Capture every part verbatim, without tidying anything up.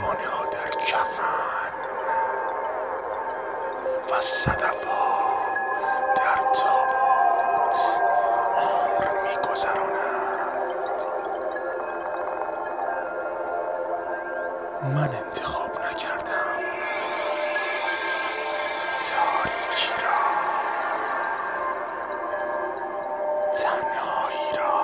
پروانه ها در کفن و صدف ها در تابوت عمر می‌گذرانند. من انتخاب نکردم تاریکی را، تنهایی را.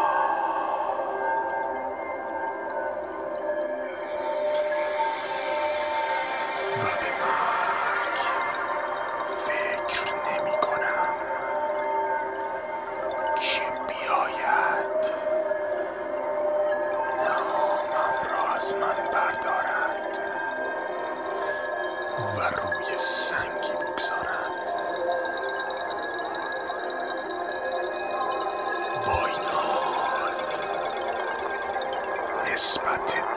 من بردارد و روی سنگی بگذارد. با این حال نسبت